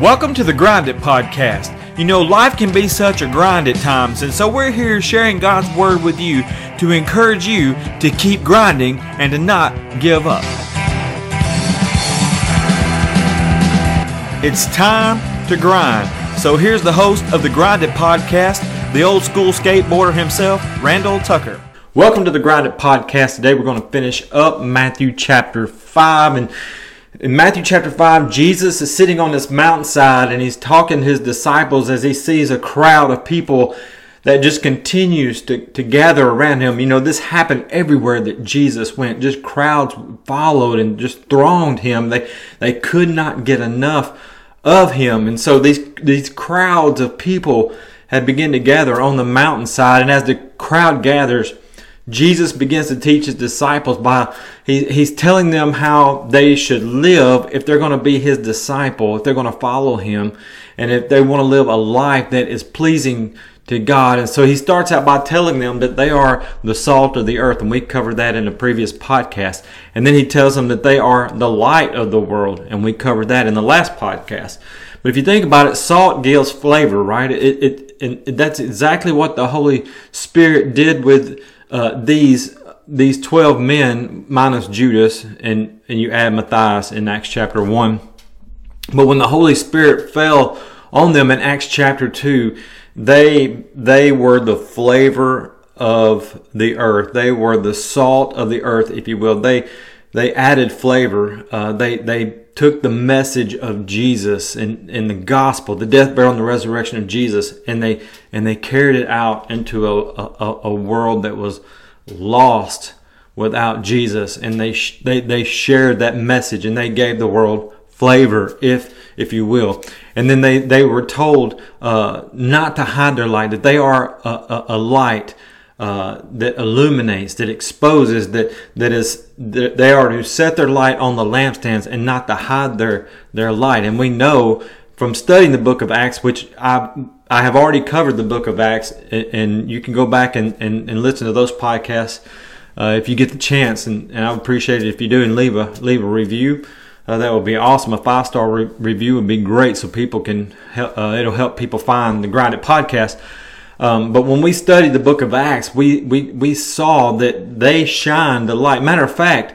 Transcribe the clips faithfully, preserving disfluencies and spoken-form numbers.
Welcome to the Grind It Podcast. You know, life can be such a grind at times, and so we're here sharing God's Word with you to encourage you to keep grinding and to not give up. It's time to grind. So here's the host of the Grind It Podcast, the old school skateboarder himself, Randall Tucker. Welcome to the Grind It Podcast. Today we're going to finish up Matthew chapter five, and in Matthew chapter five, Jesus is sitting on this mountainside and he's talking to his disciples as he sees a crowd of people that just continues to, to gather around him. You know, this happened everywhere that Jesus went. Just crowds followed and just thronged him. They they could not get enough of him. And so these these crowds of people had begun to gather on the mountainside. And as the crowd gathers, Jesus begins to teach his disciples by he, he's telling them how they should live if they're going to be his disciple, if they're going to follow him, and if they want to live a life that is pleasing to God. And so he starts out by telling them that they are the salt of the earth, and we covered that in a previous podcast. And then he tells them that they are the light of the world, and we covered that in the last podcast. But if you think about it, salt gives flavor, right? It, it and that's exactly what the Holy Spirit did with Uh, these these twelve men minus Judas, and, and you add Matthias in Acts chapter one. But when the Holy Spirit fell on them in Acts chapter two, they they were the flavor of the earth. They were the salt of the earth, if you will. They they added flavor. Uh, they they took the message of Jesus and, and the gospel, the death, burial, and the resurrection of Jesus, and they and they carried it out into a, a, a world that was lost without Jesus, and they they they shared that message, and they gave the world flavor, if if you will. And then they they were told uh, not to hide their light; that they are a, a, a light uh, that illuminates, that exposes, that that is. They are to set their light on the lampstands and not to hide their, their light. And we know from studying the book of Acts, which I I have already covered the book of Acts, and you can go back and, and, and listen to those podcasts uh, if you get the chance. And, and I would appreciate it if you do, and leave a leave a review. Uh, that would be awesome. A five star re- review would be great, so people can help, uh, it'll help people find the Grind It Podcast. Um, but when we studied the book of Acts, we, we, we saw that they shined the light. Matter of fact,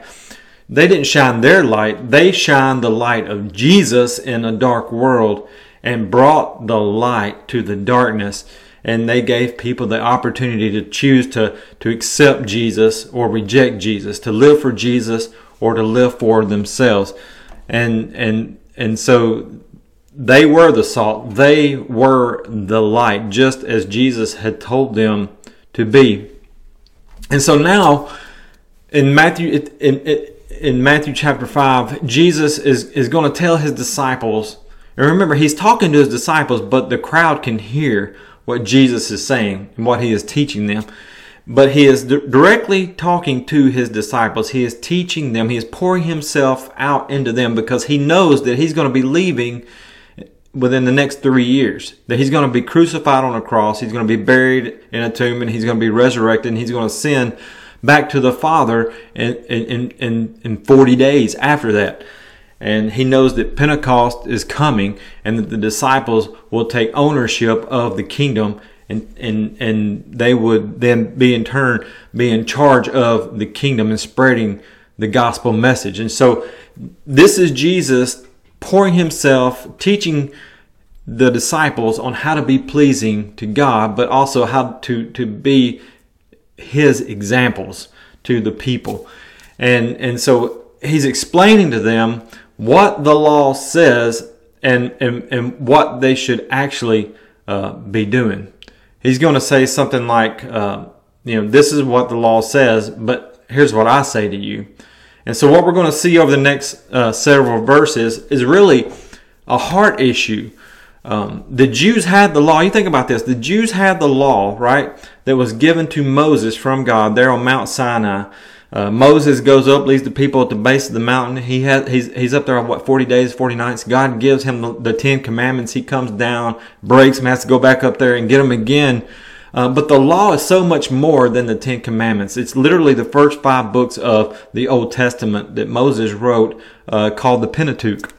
they didn't shine their light. They shined the light of Jesus in a dark world and brought the light to the darkness. And they gave people the opportunity to choose to, to accept Jesus or reject Jesus, to live for Jesus or to live for themselves. And, and, and so, they were the salt. They were the light, just as Jesus had told them to be. And so now, in Matthew, in, in Matthew chapter five, Jesus is, is going to tell his disciples. And remember, he's talking to his disciples, but the crowd can hear what Jesus is saying and what he is teaching them. But he is directly talking to his disciples. He is teaching them. He is pouring himself out into them because he knows that he's going to be leaving within the next three years, that he's going to be crucified on a cross, he's going to be buried in a tomb, and he's going to be resurrected, and he's going to ascend back to the Father in in in, in forty days after that. And he knows that Pentecost is coming, and that the disciples will take ownership of the kingdom, and and and they would then be in turn be in charge of the kingdom and spreading the gospel message. And so this is Jesus pouring himself, teaching the disciples on how to be pleasing to God, but also how to, to be his examples to the people. And, and so he's explaining to them what the law says and, and, and what they should actually uh, be doing. He's going to say something like, uh, you know, this is what the law says, but here's what I say to you. And so what we're going to see over the next uh, several verses is really a heart issue. Um, the Jews had the law. You think about this. The Jews had the law, right, that was given to Moses from God there on Mount Sinai. Uh, Moses goes up, leads the people at the base of the mountain. He has, he's, he's up there on, what, forty days, forty nights. God gives him the, the Ten Commandments. He comes down, breaks them, has to go back up there and get them again. Uh, but the law is so much more than the Ten Commandments. It's literally the first five books of the Old Testament that Moses wrote, uh, called the Pentateuch.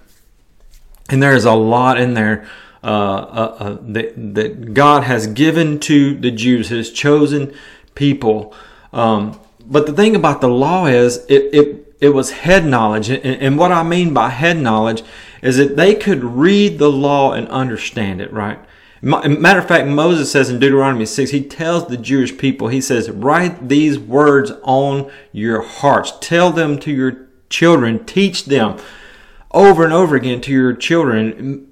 And there is a lot in there uh, uh, uh, that, that God has given to the Jews, His chosen people. Um, but the thing about the law is it it, it was head knowledge. And, and what I mean by head knowledge is that they could read the law and understand it, right? Matter of fact, Moses says in Deuteronomy six, he tells the Jewish people, he says, write these words on your hearts. Tell them to your children. Teach them over and over again to your children.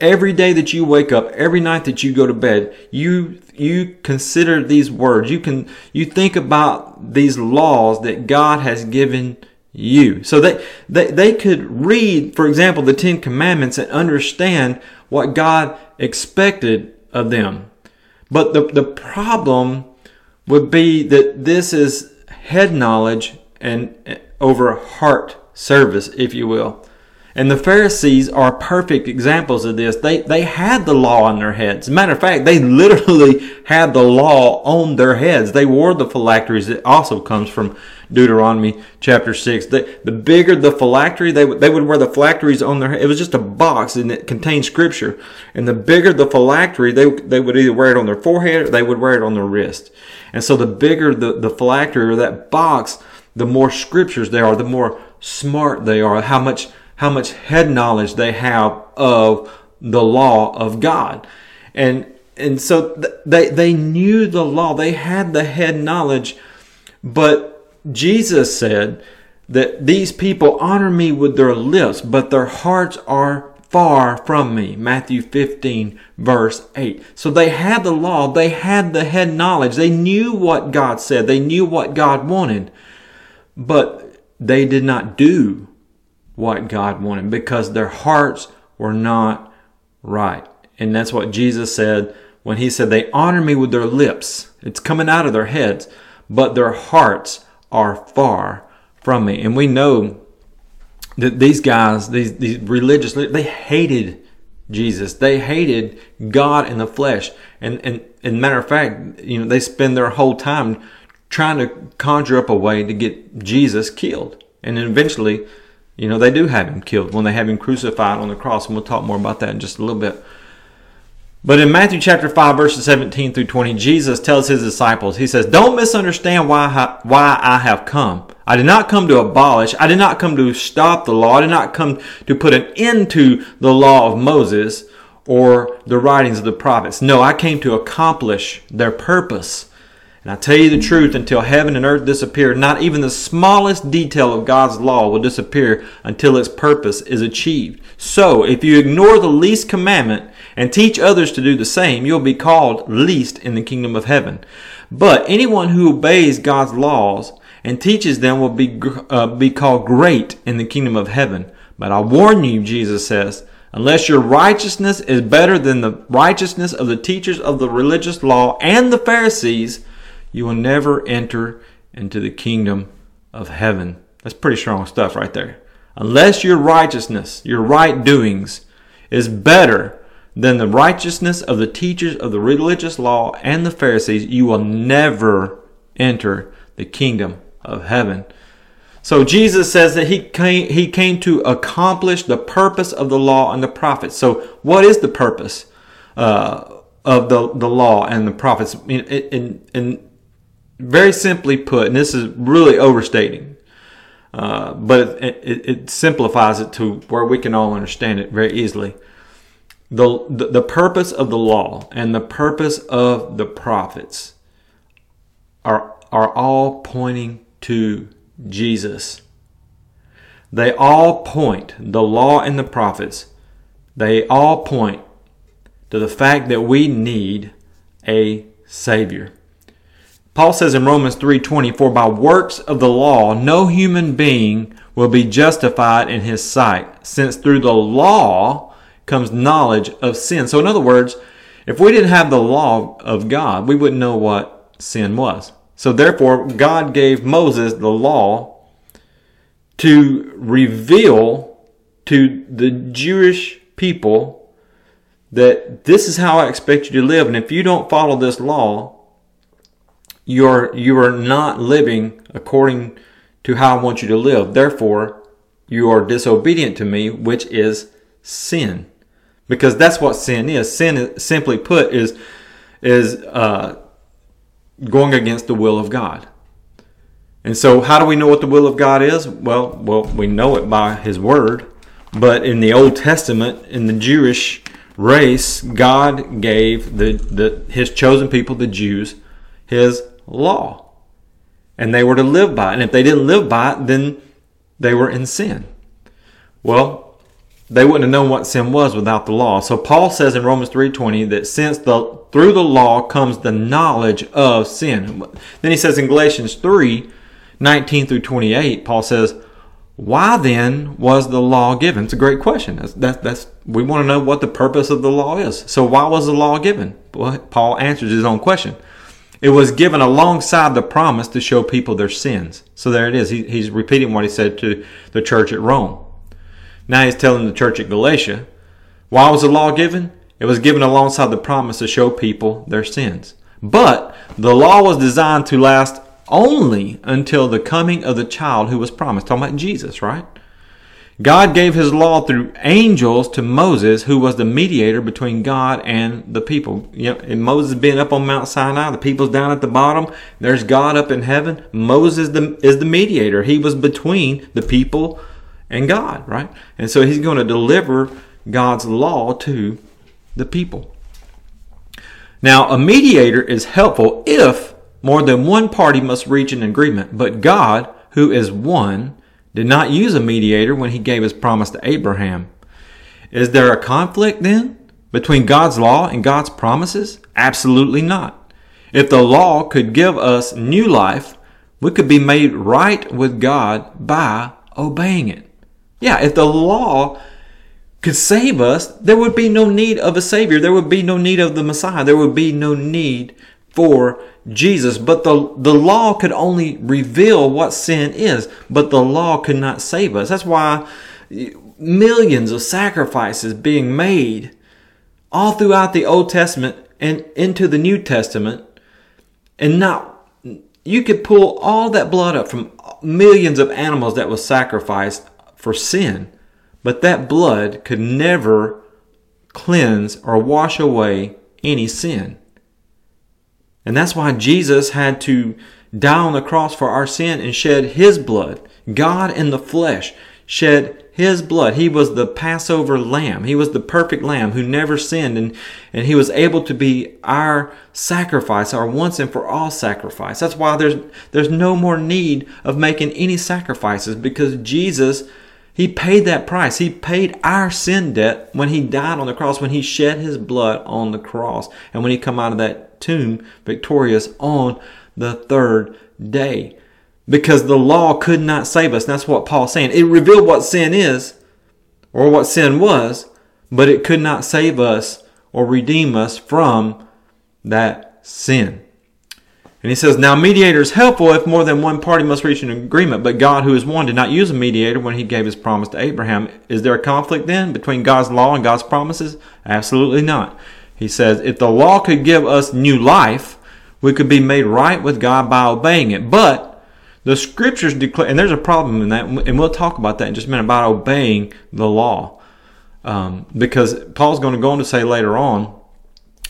Every day that you wake up, every night that you go to bed, you you consider these words. You can you think about these laws that God has given you. So they, they, they could read, for example, the Ten Commandments and understand what God expected of them. But the, the problem would be that this is head knowledge and over heart service, if you will. And the Pharisees are perfect examples of this. They they had the law on their heads. As a matter of fact, they literally had the law on their heads. They wore the phylacteries. That also comes from Deuteronomy chapter six. The, the bigger the phylactery, they, they would wear the phylacteries on their head. It was just a box and it contained scripture. And the bigger the phylactery, they, they would either wear it on their forehead or they would wear it on their wrist. And so the bigger the, the phylactery or that box, the more scriptures they are, the more smart they are, how much how much head knowledge they have of the law of God. And and so th- they, they knew the law. They had the head knowledge. But Jesus said that these people honor me with their lips, but their hearts are far from me. Matthew fifteen verse eight. So they had the law. They had the head knowledge. They knew what God said. They knew what God wanted. But they did not do what God wanted because their hearts were not right. And that's what Jesus said when he said, they honor me with their lips. It's coming out of their heads, but their hearts are far from me. And we know that these guys, these, these religious, they hated Jesus. They hated God in the flesh. And, and, and matter of fact, you know, they spend their whole time trying to conjure up a way to get Jesus killed. And eventually, you know, they do have him killed when they have him crucified on the cross. And we'll talk more about that in just a little bit. But in Matthew chapter five, verses seventeen through twenty, Jesus tells his disciples, he says, don't misunderstand why, why I have come. I did not come to abolish. I did not come to stop the law. I did not come to put an end to the law of Moses or the writings of the prophets. No, I came to accomplish their purpose. And I tell you the truth, until heaven and earth disappear, not even the smallest detail of God's law will disappear until its purpose is achieved. So, if you ignore the least commandment and teach others to do the same, you'll be called least in the kingdom of heaven. But anyone who obeys God's laws and teaches them will be uh, be called great in the kingdom of heaven. But I warn you, Jesus says, unless your righteousness is better than the righteousness of the teachers of the religious law and the Pharisees, you will never enter into the kingdom of heaven. That's pretty strong stuff right there. Unless your righteousness, your right doings, is better than the righteousness of the teachers of the religious law and the Pharisees, you will never enter the kingdom of heaven. So Jesus says that he came, he came to accomplish the purpose of the law and the prophets. So what is the purpose uh, of the, the law and the prophets? In, in, in, Very simply put, and this is really overstating, uh, but it, it, it simplifies it to where we can all understand it very easily. The, the the purpose of the law and the purpose of the prophets are are all pointing to Jesus. They all point, the law and the prophets, they all point to the fact that we need a Savior. Paul says in Romans three twenty, for by works of the law, no human being will be justified in his sight, since through the law comes knowledge of sin. So in other words, if we didn't have the law of God, we wouldn't know what sin was. So therefore, God gave Moses the law to reveal to the Jewish people that this is how I expect you to live. And if you don't follow this law, You're, you are not living according to how I want you to live. Therefore, you are disobedient to me, which is sin, because that's what sin is. Sin, simply put, is is uh, going against the will of God. And so how do we know what the will of God is? Well, well, we know it by His Word. But in the Old Testament, in the Jewish race, God gave the, the His chosen people, the Jews, His law. And they were to live by it. And if they didn't live by it, then they were in sin. Well, they wouldn't have known what sin was without the law. So Paul says in Romans three twenty that since the through the law comes the knowledge of sin. Then he says in Galatians three nineteen through twenty-eight, Paul says, why then was the law given? It's a great question. That's, that's, that's, we want to know what the purpose of the law is. So why was the law given? Well, Paul answers his own question. It was given alongside the promise to show people their sins. So there it is. He, he's repeating what he said to the church at Rome. Now he's telling the church at Galatia, why was the law given? It was given alongside the promise to show people their sins. But the law was designed to last only until the coming of the child who was promised. Talking about Jesus, right? God gave His law through angels to Moses, who was the mediator between God and the people. You know, and Moses being up on Mount Sinai, the people's down at the bottom. There's God up in heaven. Moses the, is the mediator. He was between the people and God, right? And so he's going to deliver God's law to the people. Now, a mediator is helpful if more than one party must reach an agreement, but God, who is one, did not use a mediator when He gave His promise to Abraham. Is there a conflict then between God's law and God's promises? Absolutely not. If the law could give us new life, we could be made right with God by obeying it. Yeah, if the law could save us, there would be no need of a Savior. There would be no need of the Messiah. There would be no need for Jesus. But the, the law could only reveal what sin is, but the law could not save us. That's why millions of sacrifices being made all throughout the Old Testament and into the New Testament, and not you could pull all that blood up from millions of animals that was sacrificed for sin, but that blood could never cleanse or wash away any sin. And that's why Jesus had to die on the cross for our sin and shed His blood. God in the flesh shed His blood. He was the Passover lamb. He was the perfect lamb who never sinned. And, and He was able to be our sacrifice, our once and for all sacrifice. That's why there's, there's no more need of making any sacrifices, because Jesus, He paid that price. He paid our sin debt when He died on the cross, when He shed His blood on the cross, and when He come out of that tomb victorious on the third day, because the law could not save us. And that's what Paul's saying. It revealed what sin is, or what sin was, but it could not save us or redeem us from that sin. And he says, now mediator is helpful if more than one party must reach an agreement, but God, who is one, did not use a mediator when He gave His promise to Abraham. Is there a conflict then between God's law and God's promises? Absolutely not. He says, if the law could give us new life, we could be made right with God by obeying it. But the Scriptures declare, and there's a problem in that, and we'll talk about that in just a minute, about obeying the law. Um, because Paul's going to go on to say later on,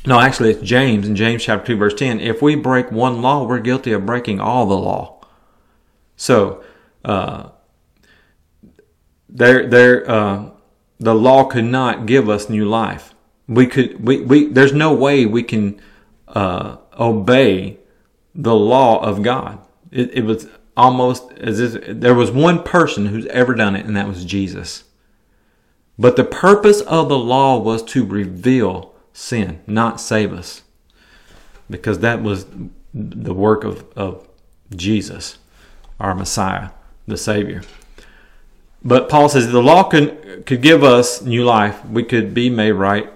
no, actually it's James, in James chapter two, verse ten, if we break one law, we're guilty of breaking all the law. So, uh, there, there, uh, the law could not give us new life. We could, we, we, there's no way we can, uh, obey the law of God. It, it was almost as if there was one person who's ever done it, and that was Jesus. But the purpose of the law was to reveal sin, not save us, because that was the work of, of Jesus, our Messiah, the Savior. But Paul says the law could, could give us new life. We could be made right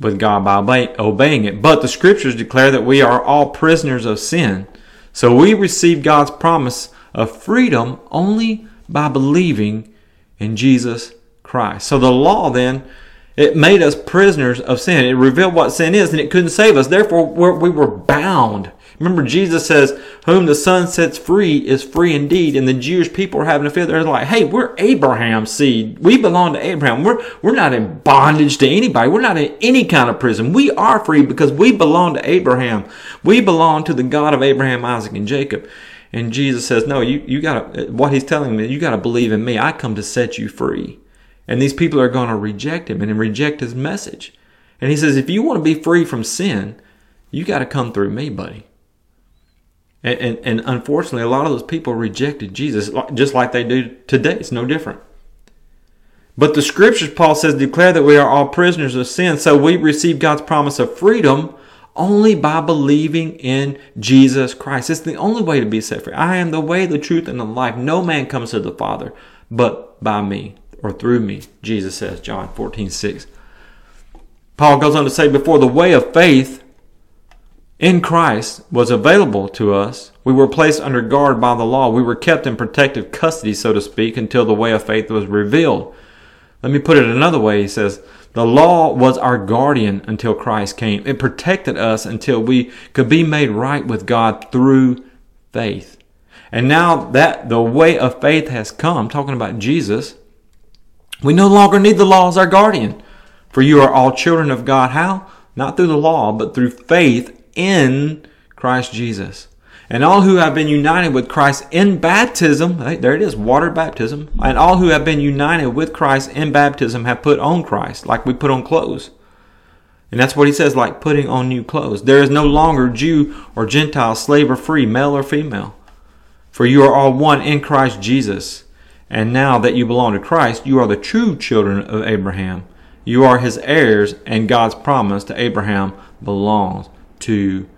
with God by obey, obeying it. But the Scriptures declare that we are all prisoners of sin. So we receive God's promise of freedom only by believing in Jesus Christ. So the law then, it made us prisoners of sin. It revealed what sin is, and it couldn't save us. Therefore, we're, we were bound. Remember, Jesus says, whom the Son sets free is free indeed. And the Jewish people are having a fit. They're like, hey, we're Abraham's seed. We belong to Abraham. We're, we're not in bondage to anybody. We're not in any kind of prison. We are free because we belong to Abraham. We belong to the God of Abraham, Isaac, and Jacob. And Jesus says, no, you, you gotta, what he's telling me, you gotta believe in me. I come to set you free. And these people are gonna reject him and reject his message. And he says, if you want to be free from sin, you gotta come through me, buddy. And, and, and unfortunately, a lot of those people rejected Jesus, just like they do today. It's no different. But the scriptures, Paul says, declare that we are all prisoners of sin. So we receive God's promise of freedom only by believing in Jesus Christ. It's the only way to be set free. I am the way, the truth, and the life. No man comes to the Father but by me, or through me, Jesus says, John fourteen six. Paul goes on to say, before the way of faith in Christ was available to us, we were placed under guard by the law. We were kept in protective custody, so to speak, until the way of faith was revealed. Let me put it another way. He says, the law was our guardian until Christ came. It protected us until we could be made right with God through faith. And now that the way of faith has come, talking about Jesus, we no longer need the law as our guardian. For you are all children of God. How? Not through the law, but through faith in Christ Jesus. And all who have been united with Christ in baptism, there it is, water baptism, and all who have been united with Christ in baptism have put on Christ, like we put on clothes. And that's what he says, like putting on new clothes. There is no longer Jew or Gentile, slave or free, male or female. For you are all one in Christ Jesus. And now that you belong to Christ, you are the true children of Abraham. You are his heirs, and God's promise to Abraham belongs to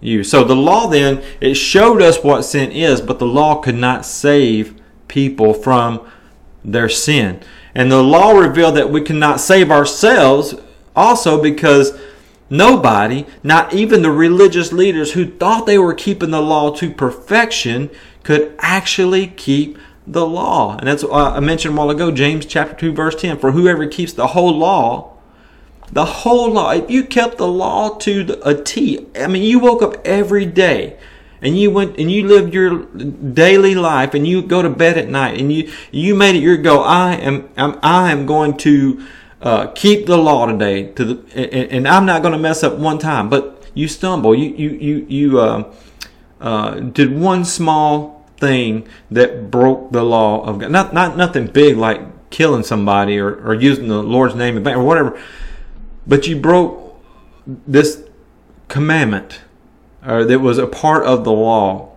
you. So the law then, it showed us what sin is, but the law could not save people from their sin. And the law revealed that we cannot save ourselves also, because nobody, not even the religious leaders who thought they were keeping the law to perfection, could actually keep the law. And that's uh, I mentioned a while ago, James chapter two verse ten, for whoever keeps the whole law, the whole law, if you kept the law to a T, I mean, you woke up every day and you went and you lived your daily life and you go to bed at night and you, you made it your goal. I am, I'm, I am going to uh, keep the law today to the, and, and I'm not going to mess up one time, but you stumble. You, you, you, you, uh, uh, did one small thing that broke the law of God. Not, not nothing big like killing somebody or, or using the Lord's name in vain or whatever. But you broke this commandment or that was a part of the law.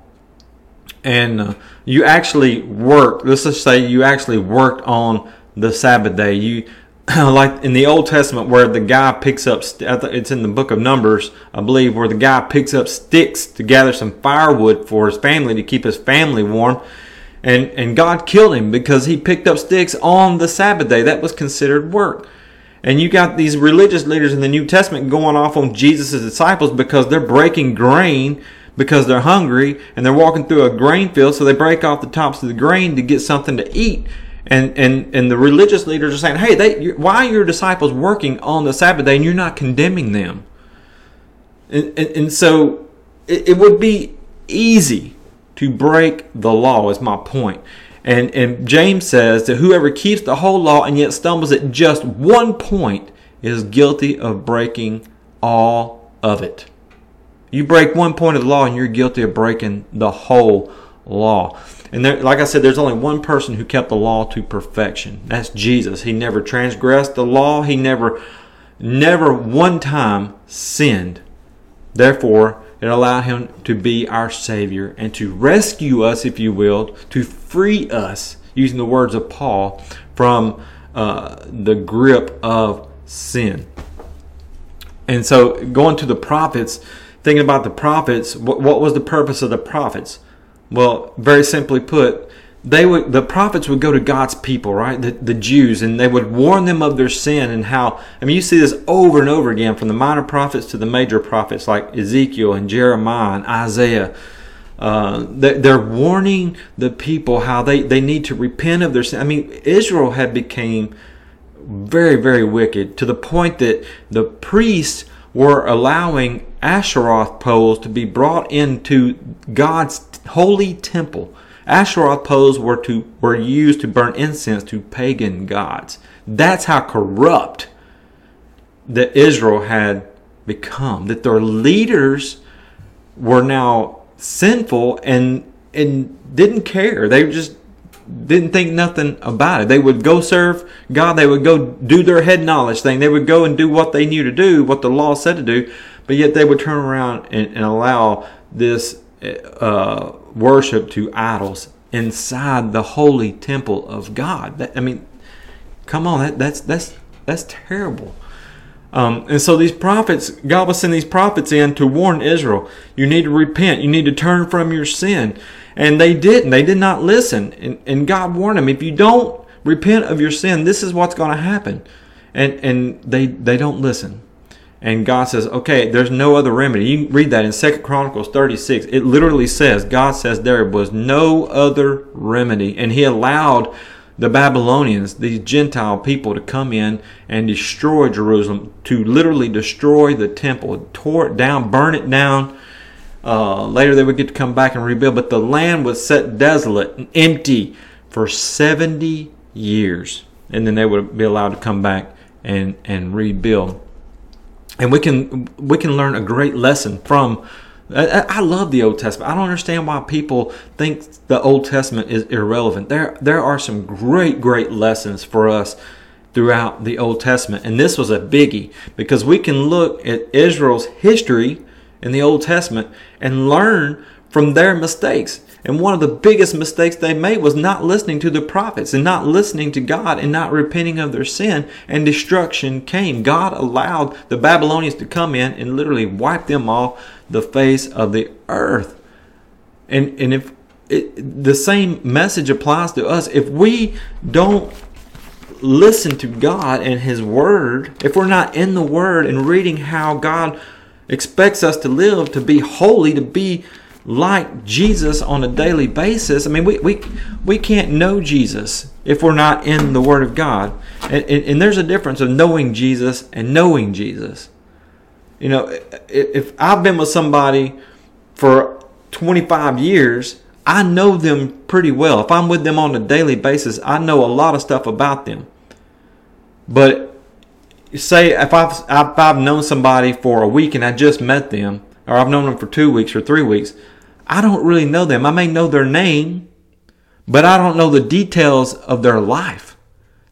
And uh, you actually worked. Let's just say you actually worked on the Sabbath day. You, like in the Old Testament where the guy picks up, it's in the book of Numbers, I believe, where the guy picks up sticks to gather some firewood for his family to keep his family warm. And, and God killed him because he picked up sticks on the Sabbath day. That was considered work. And you got these religious leaders in the New Testament going off on Jesus' disciples because they're breaking grain because they're hungry and they're walking through a grain field, so they break off the tops of the grain to get something to eat. And and and the religious leaders are saying, hey, they, why are your disciples working on the Sabbath day and you're not condemning them? And, and, and so it, it would be easy to break the law is my point. And, and James says that whoever keeps the whole law and yet stumbles at just one point is guilty of breaking all of it. You break one point of the law and you're guilty of breaking the whole law. And there, like I said, there's only one person who kept the law to perfection. That's Jesus. He never transgressed the law. He never, never one time sinned. Therefore, it allowed him to be our Savior and to rescue us, if you will, to free us, using the words of Paul, from uh, the grip of sin. And so going to the prophets, thinking about the prophets, what, what was the purpose of the prophets? Well, very simply put, they would, the prophets would go to God's people, right? The, the Jews, and they would warn them of their sin and how, I mean, you see this over and over again from the minor prophets to the major prophets like Ezekiel and Jeremiah and Isaiah. Uh, they're warning the people how they, they need to repent of their sin. I mean, Israel had became very, very wicked to the point that the priests were allowing Asheroth poles to be brought into God's holy temple. Asheroth poles were to were used to burn incense to pagan gods. That's how corrupt that Israel had become. That their leaders were now sinful and and didn't care. They just didn't think nothing about it. They would go serve God. They would go do their head knowledge thing. They would go and do what they knew to do, what the law said to do. But yet they would turn around and, and allow this uh, worship to idols inside the holy temple of God. That, I mean, come on, that, that's that's that's terrible. Um, and so these prophets, God will send these prophets in to warn Israel. You need to repent. You need to turn from your sin. And they didn't. They did not listen. And, and God warned them, if you don't repent of your sin, this is what's going to happen. And and they, they don't listen. And God says, okay, there's no other remedy. You can read that in Second Chronicles thirty-six. It literally says, God says there was no other remedy. And he allowed the Babylonians, these Gentile people, to come in and destroy Jerusalem, to literally destroy the temple, tore it down, burn it down. Uh, later they would get to come back and rebuild. But the land was set desolate and empty for seventy years. And then they would be allowed to come back and, and rebuild. And we can we can learn a great lesson from. I, I love the Old Testament. I don't understand why people think the Old Testament is irrelevant. There there are some great great lessons for us throughout the Old Testament, and this was a biggie because we can look at Israel's history in the Old Testament and learn from their mistakes. And one of the biggest mistakes they made was not listening to the prophets and not listening to God and not repenting of their sin, and destruction came. God allowed the Babylonians to come in and literally wipe them off the face of the earth. And and if it, the same message applies to us. If we don't listen to God and His Word, if we're not in the Word and reading how God expects us to live, to be holy, to be like Jesus on a daily basis. I mean, we we, we can't know Jesus if we're not in the Word of God. And, and, and there's a difference of knowing Jesus and knowing Jesus. You know, if I've been with somebody for twenty-five years, I know them pretty well. If I'm with them on a daily basis, I know a lot of stuff about them. But say if I've, if I've known somebody for a week and I just met them, or I've known them for two weeks or three weeks, I don't really know them. I may know their name, but I don't know the details of their life.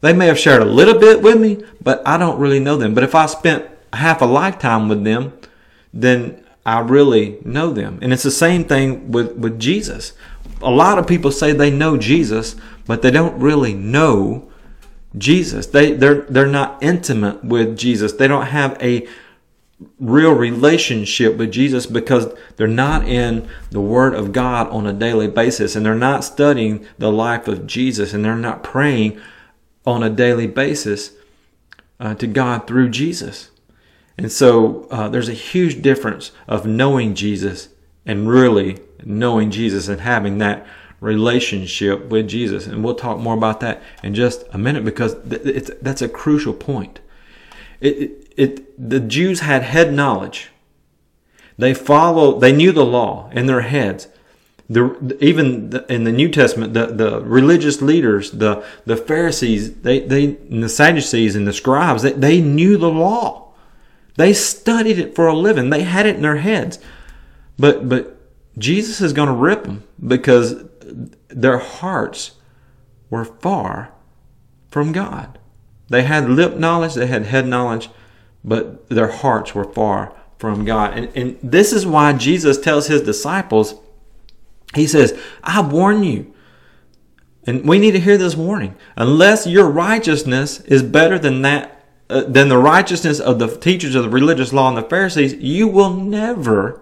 They may have shared a little bit with me, but I don't really know them. But if I spent half a lifetime with them, then I really know them. And it's the same thing with, with Jesus. A lot of people say they know Jesus, but they don't really know Jesus. They, they're, they're not intimate with Jesus. They don't have a real relationship with Jesus because they're not in the Word of God on a daily basis, and they're not studying the life of Jesus, and they're not praying on a daily basis uh, to God through Jesus. And so uh, there's a huge difference of knowing Jesus and really knowing Jesus and having that relationship with Jesus. And we'll talk more about that in just a minute because th- it's, that's a crucial point. It, it It, the Jews had head knowledge. They followed, they knew the law in their heads. The, even the, in the New Testament, the, the religious leaders, the, the Pharisees, they, they, and the Sadducees and the scribes, they, they knew the law. They studied it for a living. They had it in their heads. But, but Jesus is going to rip them because their hearts were far from God. They had lip knowledge. They had head knowledge. But their hearts were far from God. And, and this is why Jesus tells his disciples, he says, I warn you. And we need to hear this warning. Unless your righteousness is better than that, uh, than the righteousness of the teachers of the religious law and the Pharisees, you will never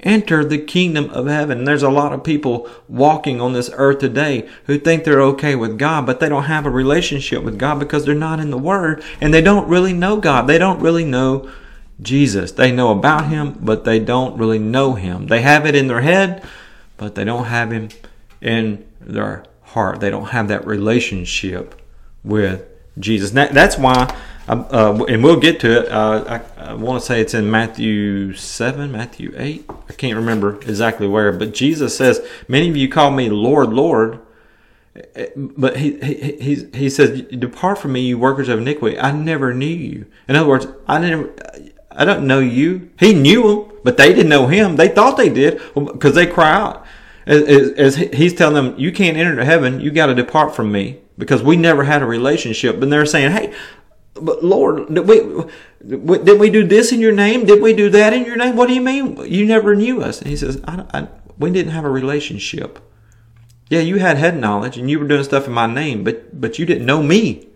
enter the kingdom of heaven. And there's a lot of people walking on this earth today who think they're okay with God, but they don't have a relationship with God because they're not in the Word and they don't really know God. They don't really know Jesus. They know about Him, but they don't really know Him. They have it in their head, but they don't have Him in their heart. They don't have that relationship with Jesus. That, that's why Um, uh, and we'll get to it. Uh, I, I want to say it's in Matthew seven, Matthew eight. I can't remember exactly where. But Jesus says, many of you call me Lord, Lord. But he, he, he, he says, depart from me, you workers of iniquity. I never knew you. In other words, I never... I don't know you. He knew them, but they didn't know him. They thought they did because they cry out. As, as, as he's telling them, you can't enter heaven. You got to depart from me because we never had a relationship. And they're saying, hey, but Lord, did we, did we do this in your name? Did we do that in your name? What do you mean? You never knew us. And he says, I, I, we didn't have a relationship. Yeah, you had head knowledge and you were doing stuff in my name, but, but you didn't know me.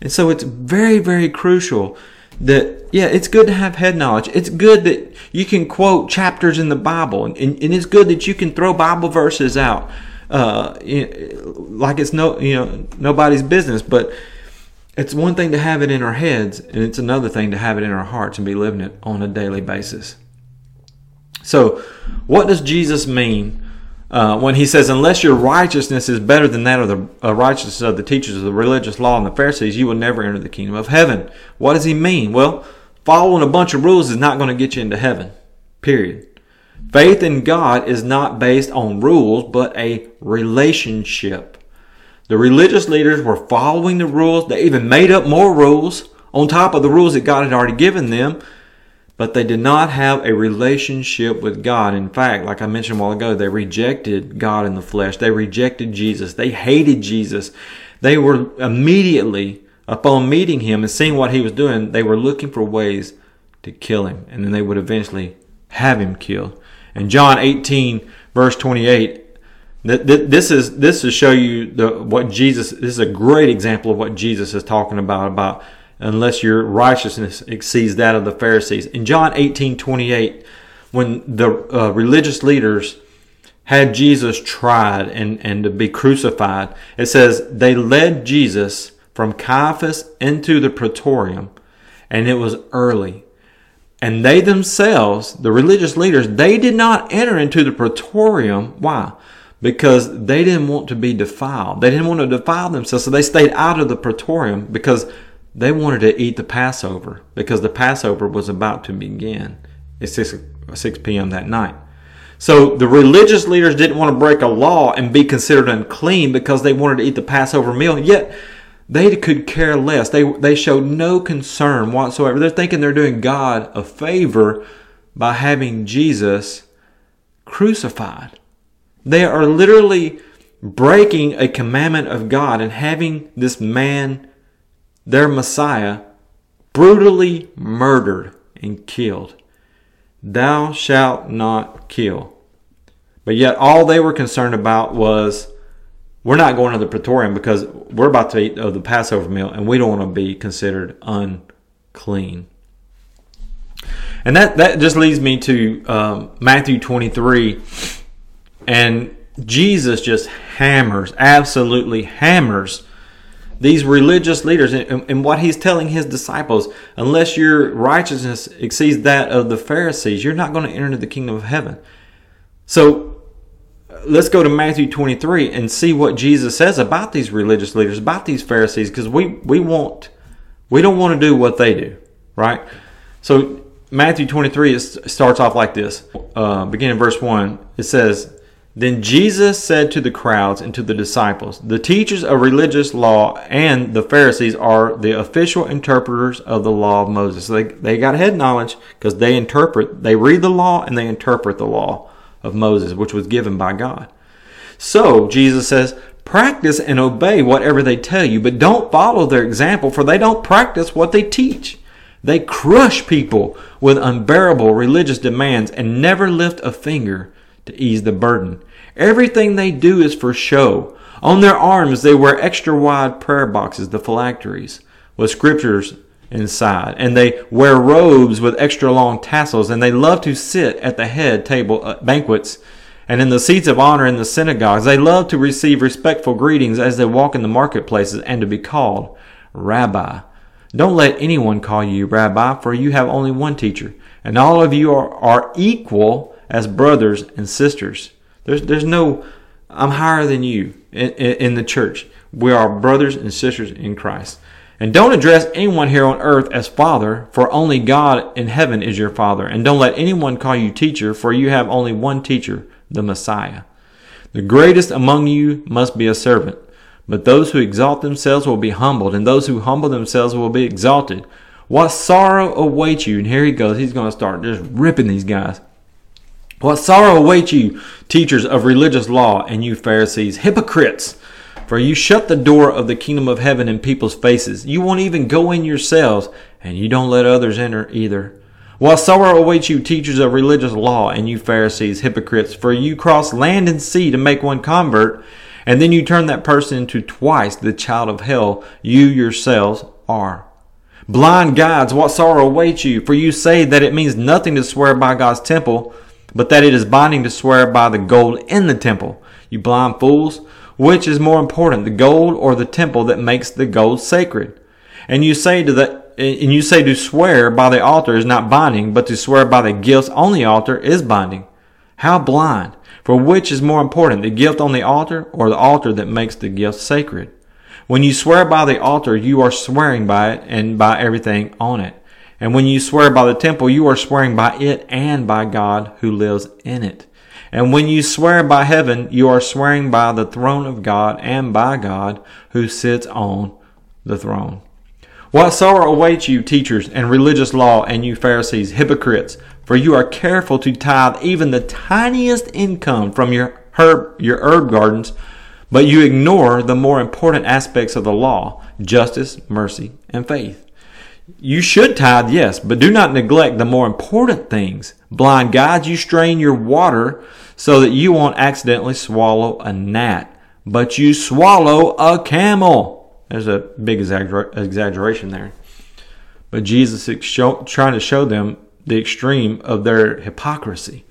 And so it's very, very crucial that, yeah, it's good to have head knowledge. It's good that you can quote chapters in the Bible, and, and, and it's good that you can throw Bible verses out uh, like it's no, you know, nobody's business. But it's one thing to have it in our heads, and it's another thing to have it in our hearts and be living it on a daily basis. So, what does Jesus mean uh, when he says, "Unless your righteousness is better than that of the uh, righteousness of the teachers of the religious law and the Pharisees, you will never enter the kingdom of heaven"? What does he mean? Well, following a bunch of rules is not going to get you into heaven. Period. Faith in God is not based on rules, but a relationship. The religious leaders were following the rules. They even made up more rules on top of the rules that God had already given them. But they did not have a relationship with God. In fact, like I mentioned a while ago, they rejected God in the flesh. They rejected Jesus. They hated Jesus. They were immediately, upon meeting him and seeing what he was doing, they were looking for ways to kill him. And then they would eventually have him killed. And John eighteen, verse twenty-eight, This is this to show you the, what Jesus. This is a great example of what Jesus is talking about. About unless your righteousness exceeds that of the Pharisees. In John eighteen twenty-eight, when the uh, religious leaders had Jesus tried and and to be crucified, it says they led Jesus from Caiaphas into the Praetorium, and it was early. And they themselves, the religious leaders, they did not enter into the Praetorium. Why? Because they didn't want to be defiled. They didn't want to defile themselves, so they stayed out of the Praetorium because they wanted to eat the Passover, because the Passover was about to begin at six p.m. that night. So the religious leaders didn't want to break a law and be considered unclean because they wanted to eat the Passover meal, yet they could care less. They, they showed no concern whatsoever. They're thinking they're doing God a favor by having Jesus crucified. They are literally breaking a commandment of God and having this man, their Messiah, brutally murdered and killed. Thou shalt not kill. But yet all they were concerned about was, we're not going to the Praetorium because we're about to eat of the Passover meal and we don't want to be considered unclean. And that, that just leads me to um, Matthew twenty-three. And Jesus just hammers, absolutely hammers these religious leaders. And, and what he's telling his disciples, unless your righteousness exceeds that of the Pharisees, you're not going to enter into the kingdom of heaven. So let's go to Matthew twenty-three and see what Jesus says about these religious leaders, about these Pharisees, because we, we, want, we don't want to do what they do, right? So Matthew twenty-three is, starts off like this. Uh, beginning in verse one, it says, "Then Jesus said to the crowds and to the disciples, the teachers of religious law and the Pharisees are the official interpreters of the law of Moses." So they, they got head knowledge because they interpret, they read the law and they interpret the law of Moses, which was given by God. "So," Jesus says, "practice and obey whatever they tell you, but don't follow their example, for they don't practice what they teach. They crush people with unbearable religious demands and never lift a finger to ease the burden. Everything they do is for show. On their arms they wear extra-wide prayer boxes, the phylacteries, with scriptures inside. And they wear robes with extra-long tassels. And they love to sit at the head table at banquets and in the seats of honor in the synagogues. They love to receive respectful greetings as they walk in the marketplaces and to be called Rabbi. Don't let anyone call you Rabbi, for you have only one teacher. And all of you are, are equal as brothers and sisters." There's, there's no, I'm higher than you in, in, in the church. We are brothers and sisters in Christ. And don't address anyone here on earth as Father, for only God in heaven is your Father. And don't let anyone call you teacher, for you have only one teacher, the Messiah. The greatest among you must be a servant. But those who exalt themselves will be humbled, and those who humble themselves will be exalted. What sorrow awaits you? And here he goes. He's going to start just ripping these guys. What sorrow awaits you, teachers of religious law, and you Pharisees, hypocrites! For you shut the door of the kingdom of heaven in people's faces. You won't even go in yourselves, and you don't let others enter either. What sorrow awaits you, teachers of religious law, and you Pharisees, hypocrites, for you cross land and sea to make one convert, and then you turn that person into twice the child of hell you yourselves are. Blind guides, what sorrow awaits you, for you say that it means nothing to swear by God's temple, but that it is binding to swear by the gold in the temple. You blind fools! Which is more important, the gold or the temple that makes the gold sacred? And you say to the, and you say to swear by the altar is not binding, but to swear by the gifts on the altar is binding. How blind! For which is more important, the gift on the altar or the altar that makes the gift sacred? When you swear by the altar, you are swearing by it and by everything on it. And when you swear by the temple, you are swearing by it and by God who lives in it. And when you swear by heaven, you are swearing by the throne of God and by God who sits on the throne. What sorrow awaits you, teachers and religious law, and you Pharisees, hypocrites, for you are careful to tithe even the tiniest income from your herb, your herb gardens, but you ignore the more important aspects of the law, justice, mercy, and faith. You should tithe, yes, but do not neglect the more important things. Blind guides, you strain your water so that you won't accidentally swallow a gnat, but you swallow a camel. There's a big exagger- exaggeration there. But Jesus is show- trying to show them the extreme of their hypocrisy.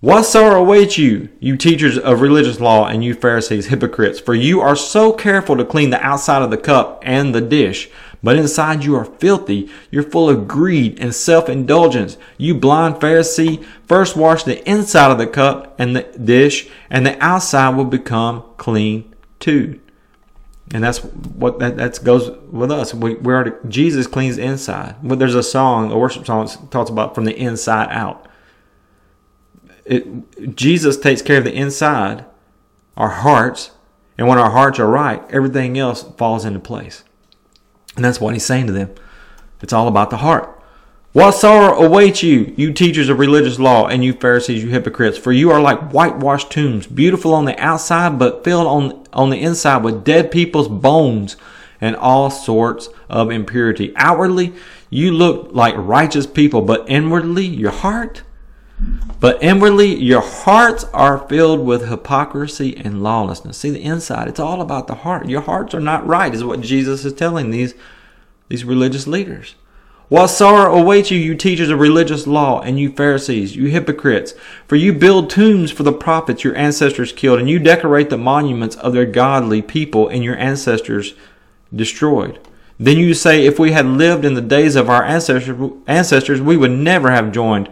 What sorrow awaits you, you teachers of religious law and you Pharisees, hypocrites, for you are so careful to clean the outside of the cup and the dish, but inside you are filthy. You're full of greed and self-indulgence. You blind Pharisee, first wash the inside of the cup and the dish, and the outside will become clean too. And that's what that that's goes with us. We, we are to, Jesus cleans the inside. But there's a song, a worship song, that talks about from the inside out. It, Jesus takes care of the inside, our hearts, and when our hearts are right, everything else falls into place. And that's what he's saying to them. It's all about the heart. What sorrow awaits you, you teachers of religious law, and you Pharisees, you hypocrites, for you are like whitewashed tombs, beautiful on the outside, but filled on, on the inside with dead people's bones and all sorts of impurity. Outwardly, you look like righteous people, but inwardly, your heart? But inwardly, your hearts are filled with hypocrisy and lawlessness. See, the inside, it's all about the heart. Your hearts are not right, is what Jesus is telling these, these religious leaders. What sorrow awaits you, you teachers of religious law, and you Pharisees, you hypocrites, for you build tombs for the prophets your ancestors killed, and you decorate the monuments of their godly people and your ancestors destroyed. Then you say, if we had lived in the days of our ancestors, we would never have joined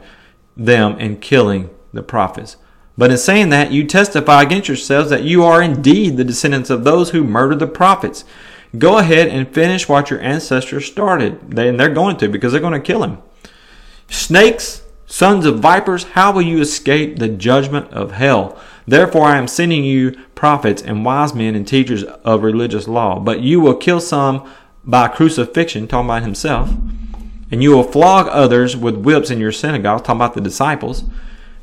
them in killing the prophets. But in saying that, you testify against yourselves that you are indeed the descendants of those who murdered the prophets. Go ahead and finish what your ancestors started. They, and they're going to, because they're going to kill him. Snakes, sons of vipers, how will you escape the judgment of hell? Therefore I am sending you prophets and wise men and teachers of religious law, but you will kill some by crucifixion, talking about himself, and you will flog others with whips in your synagogues, talking about the disciples,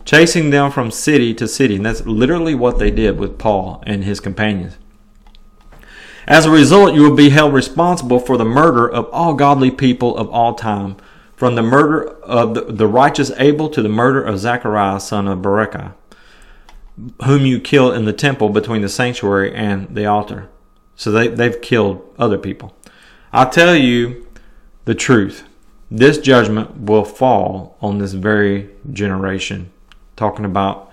chasing them from city to city. And that's literally what they did with Paul and his companions. As a result, you will be held responsible for the murder of all godly people of all time, from the murder of the, the righteous Abel to the murder of Zachariah, son of Berechiah, whom you killed in the temple between the sanctuary and the altar. So they, they've killed other people. I tell you the truth. This judgment will fall on this very generation. Talking about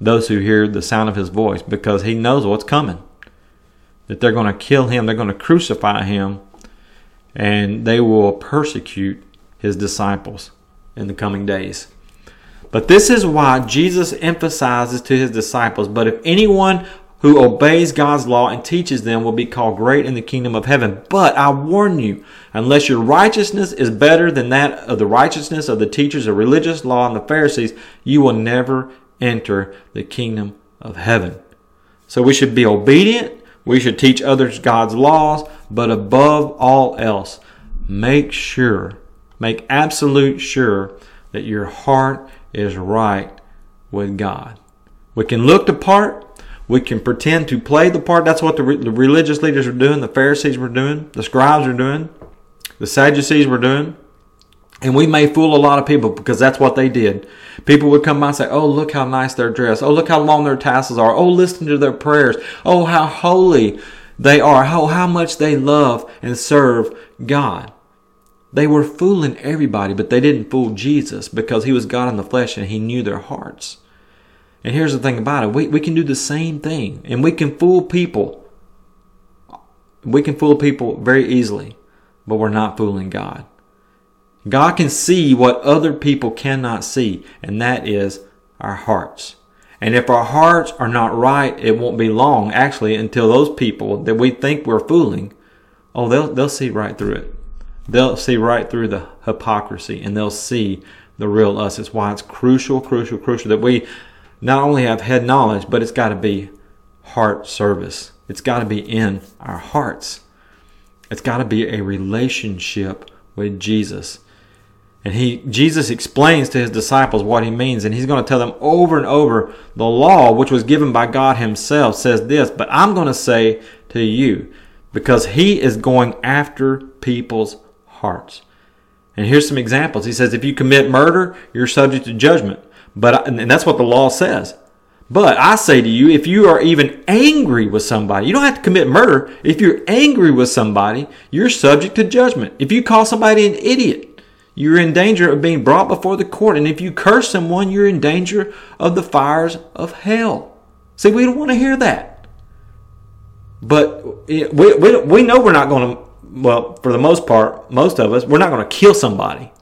those who hear the sound of his voice, because he knows what's coming. That they're going to kill him, they're going to crucify him, and they will persecute his disciples in the coming days. But this is why Jesus emphasizes to his disciples, but if anyone who obeys God's law and teaches them will be called great in the kingdom of heaven. But I warn you, unless your righteousness is better than that of the righteousness of the teachers of religious law and the Pharisees, you will never enter the kingdom of heaven. So we should be obedient. We should teach others God's laws. But above all else, make sure, make absolute sure that your heart is right with God. We can look the part. We can pretend to play the part. That's what the, re- the religious leaders were doing. The Pharisees were doing. The scribes were doing. The Sadducees were doing. And we may fool a lot of people because that's what they did. People would come by and say, oh, look how nice they're dressed. Oh, look how long their tassels are. Oh, listen to their prayers. Oh, how holy they are. Oh, how much they love and serve God. They were fooling everybody, but they didn't fool Jesus because he was God in the flesh and he knew their hearts. And here's the thing about it. We, we can do the same thing. And we can fool people. We can fool people very easily. But we're not fooling God. God can see what other people cannot see. And that is our hearts. And if our hearts are not right, it won't be long, actually, until those people that we think we're fooling, oh, they'll, they'll see right through it. They'll see right through the hypocrisy. And they'll see the real us. It's why it's crucial, crucial, crucial that we not only have head knowledge, but it's got to be heart service. It's got to be in our hearts. It's got to be a relationship with Jesus. And he, Jesus explains to his disciples what he means. And he's going to tell them over and over, the law, which was given by God himself, says this. But I'm going to say to you, because he is going after people's hearts. And here's some examples. He says, if you commit murder, you're subject to judgment. But, and that's what the law says. But I say to you, if you are even angry with somebody, you don't have to commit murder. If you're angry with somebody, you're subject to judgment. If you call somebody an idiot, you're in danger of being brought before the court. And if you curse someone, you're in danger of the fires of hell. See, we don't want to hear that. But we, we, we know we're not going to, well, for the most part, most of us, we're not going to kill somebody.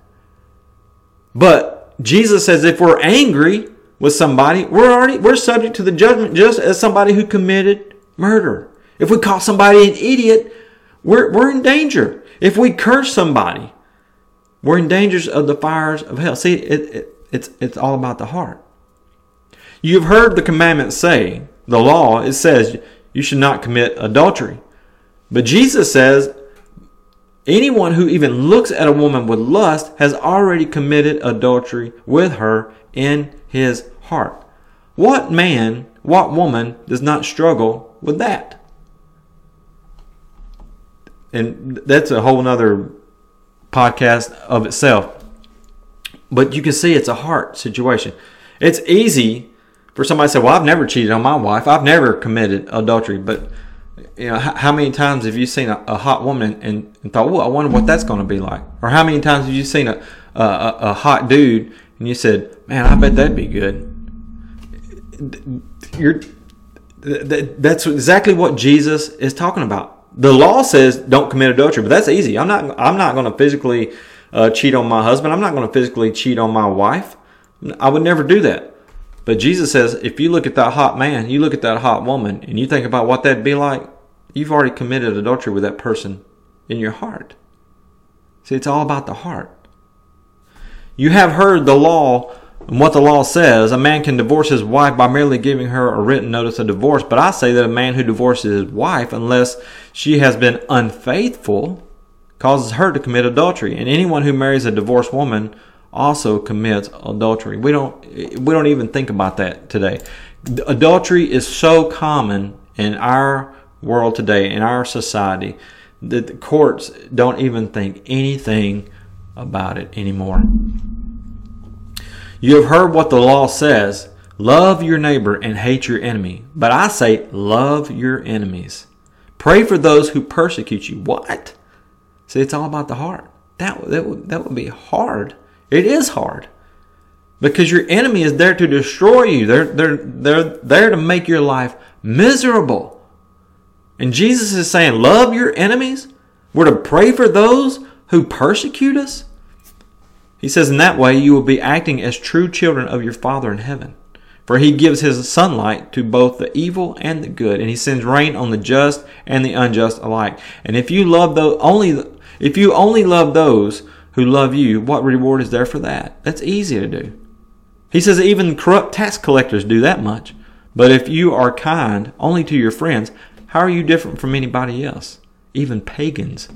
But Jesus says if we're angry with somebody, we're already we're subject to the judgment just as somebody who committed murder. If we call somebody an idiot, we're we're in danger. If we curse somebody, we're in danger of the fires of hell. See, it, it it's it's all about the heart. You've heard the commandment say, the law, it says you should not commit adultery. But Jesus says, anyone who even looks at a woman with lust has already committed adultery with her in his heart. What man, what woman does not struggle with that? And that's a whole other podcast of itself. But you can see it's a heart situation. It's easy for somebody to say, well, I've never cheated on my wife. I've never committed adultery. But you know, how many times have you seen a, a hot woman and, and thought, well, I wonder what that's going to be like? Or how many times have you seen a, a, a hot dude and you said, man, I bet that'd be good. You're, that's exactly what Jesus is talking about. The law says don't commit adultery, but that's easy. I'm not, I'm not going to physically uh, cheat on my husband. I'm not going to physically cheat on my wife. I would never do that. But Jesus says, if you look at that hot man, you look at that hot woman, and you think about what that'd be like, you've already committed adultery with that person in your heart. See, it's all about the heart. You have heard the law and what the law says. A man can divorce his wife by merely giving her a written notice of divorce. But I say that a man who divorces his wife, unless she has been unfaithful, causes her to commit adultery. And anyone who marries a divorced woman also commits adultery. We don't we don't even think about that today. Adultery is so common in our world today, in our society, that the courts don't even think anything about it anymore. You have heard what the law says, love your neighbor and hate your enemy. But I say, love your enemies. Pray for those who persecute you. What? See, it's all about the heart. That, that, would, that would be hard. It is hard because your enemy is there to destroy you. They're, they're, they're there to make your life miserable. And Jesus is saying, love your enemies. We're to pray for those who persecute us. He says, in that way, you will be acting as true children of your Father in heaven. For he gives his sunlight to both the evil and the good, and he sends rain on the just and the unjust alike. And if you love those only, if you only love those who love you, what reward is there for that? That's easy to do. He says even corrupt tax collectors do that much. But if you are kind only to your friends, how are you different from anybody else? Even pagans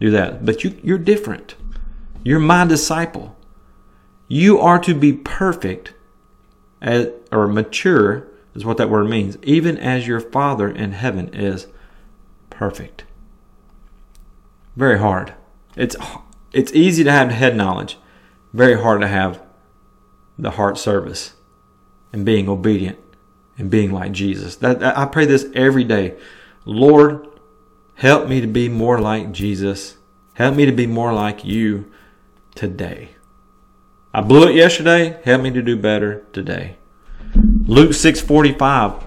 do that. But you, you're different. You're my disciple. You are to be perfect. As, or mature is what that word means, even as your Father in heaven is perfect. Very hard. It's it's easy to have the head knowledge. Very hard to have the heart service and being obedient and being like Jesus. That, that I pray this every day. Lord, help me to be more like Jesus. Help me to be more like you today. I blew it yesterday. Help me to do better today. Luke six forty-five.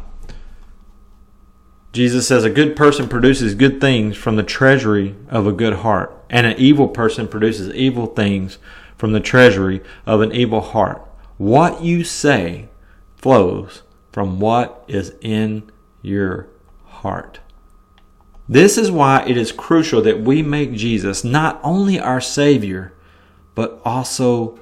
Jesus says, a good person produces good things from the treasury of a good heart, and an evil person produces evil things from the treasury of an evil heart. What you say flows from what is in your heart. This is why it is crucial that we make Jesus not only our Savior, but also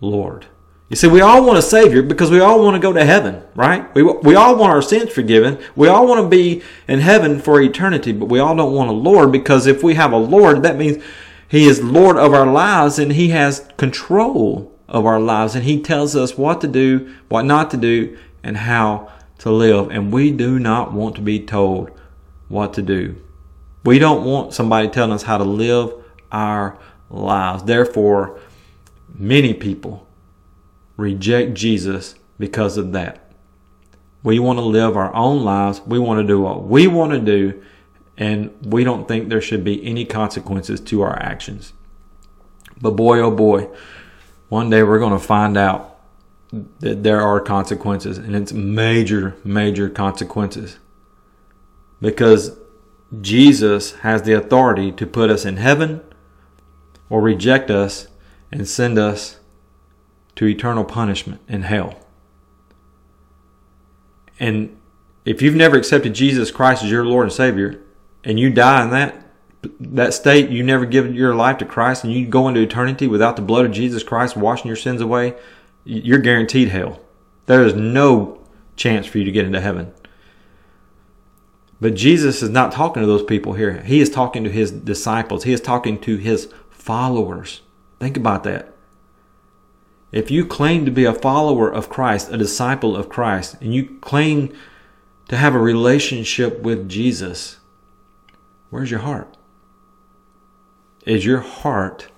Lord. You see, we all want a Savior because we all want to go to heaven, right? We we all want our sins forgiven. We all want to be in heaven for eternity, but we all don't want a Lord, because if we have a Lord, that means He is Lord of our lives, and He has control of our lives, and He tells us what to do, what not to do, and how to live. And we do not want to be told what to do. We don't want somebody telling us how to live our lives. Therefore, many people reject Jesus because of that. We want to live our own lives. We want to do what we want to do, and we don't think there should be any consequences to our actions. But boy, oh boy, one day we're going to find out that there are consequences, and it's major, major consequences, because Jesus has the authority to put us in heaven or reject us and send us to eternal punishment in hell. And if you've never accepted Jesus Christ as your Lord and Savior, and you die in that that state, you never give your life to Christ, and you go into eternity without the blood of Jesus Christ washing your sins away, you're guaranteed hell. There is no chance for you to get into heaven. But Jesus is not talking to those people here. He is talking to His disciples. He is talking to His followers. Think about that. If you claim to be a follower of Christ, a disciple of Christ, and you claim to have a relationship with Jesus, where's your heart? Is your heart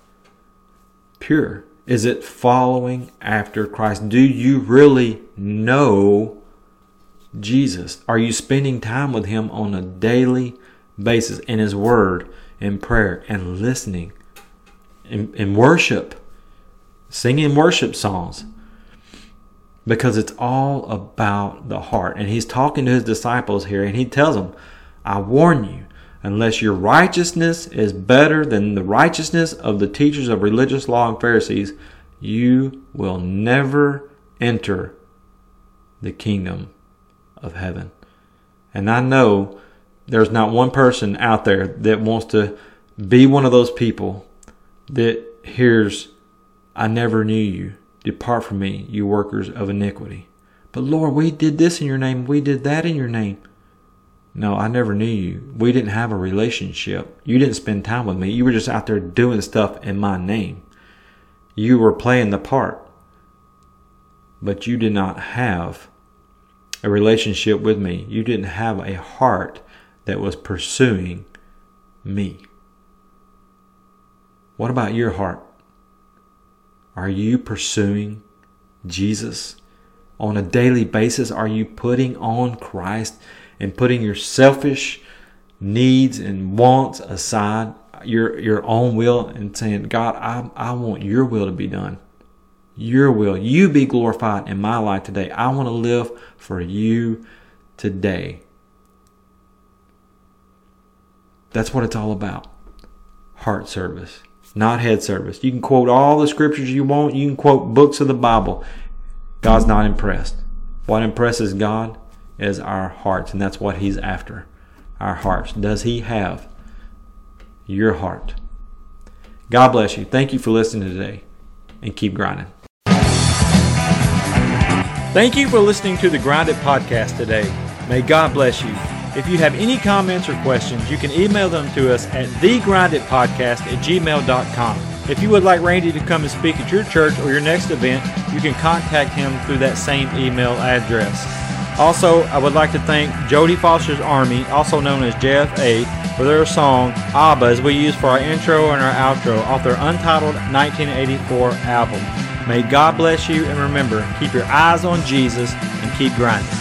pure? Is it following after Christ? Do you really know Jesus? Are you spending time with Him on a daily basis in His Word, in prayer, and listening? In, in worship, singing worship songs, because it's all about the heart. And He's talking to His disciples here, and He tells them, I warn you, unless your righteousness is better than the righteousness of the teachers of religious law and Pharisees, you will never enter the kingdom of heaven. And I know there's not one person out there that wants to be one of those people that hears, I never knew you. Depart from me, you workers of iniquity. But Lord, we did this in your name. We did that in your name. No, I never knew you. We didn't have a relationship. You didn't spend time with me. You were just out there doing stuff in my name. You were playing the part. But you did not have a relationship with me. You didn't have a heart that was pursuing me. What about your heart? Are you pursuing Jesus on a daily basis? Are you putting on Christ and putting your selfish needs and wants aside, your your own will, and saying, God, I, I want your will to be done. Your will. You be glorified in my life today. I want to live for you today. That's what it's all about. Heart service. Not head service. You can quote all the scriptures you want. You can quote books of the Bible. God's not impressed. What impresses God is our hearts, and that's what He's after, our hearts. Does He have your heart? God bless you. Thank you for listening today, and keep grinding. Thank you for listening to the Grind It Podcast today. May God bless you. If you have any comments or questions, you can email them to us at the grind it podcast at gmail dot com. If you would like Randy to come and speak at your church or your next event, you can contact him through that same email address. Also, I would like to thank Jody Foster's Army, also known as J F A, for their song ABBA, as we use for our intro and our outro off their untitled nineteen eighty-four album. May God bless you, and remember, keep your eyes on Jesus and keep grinding.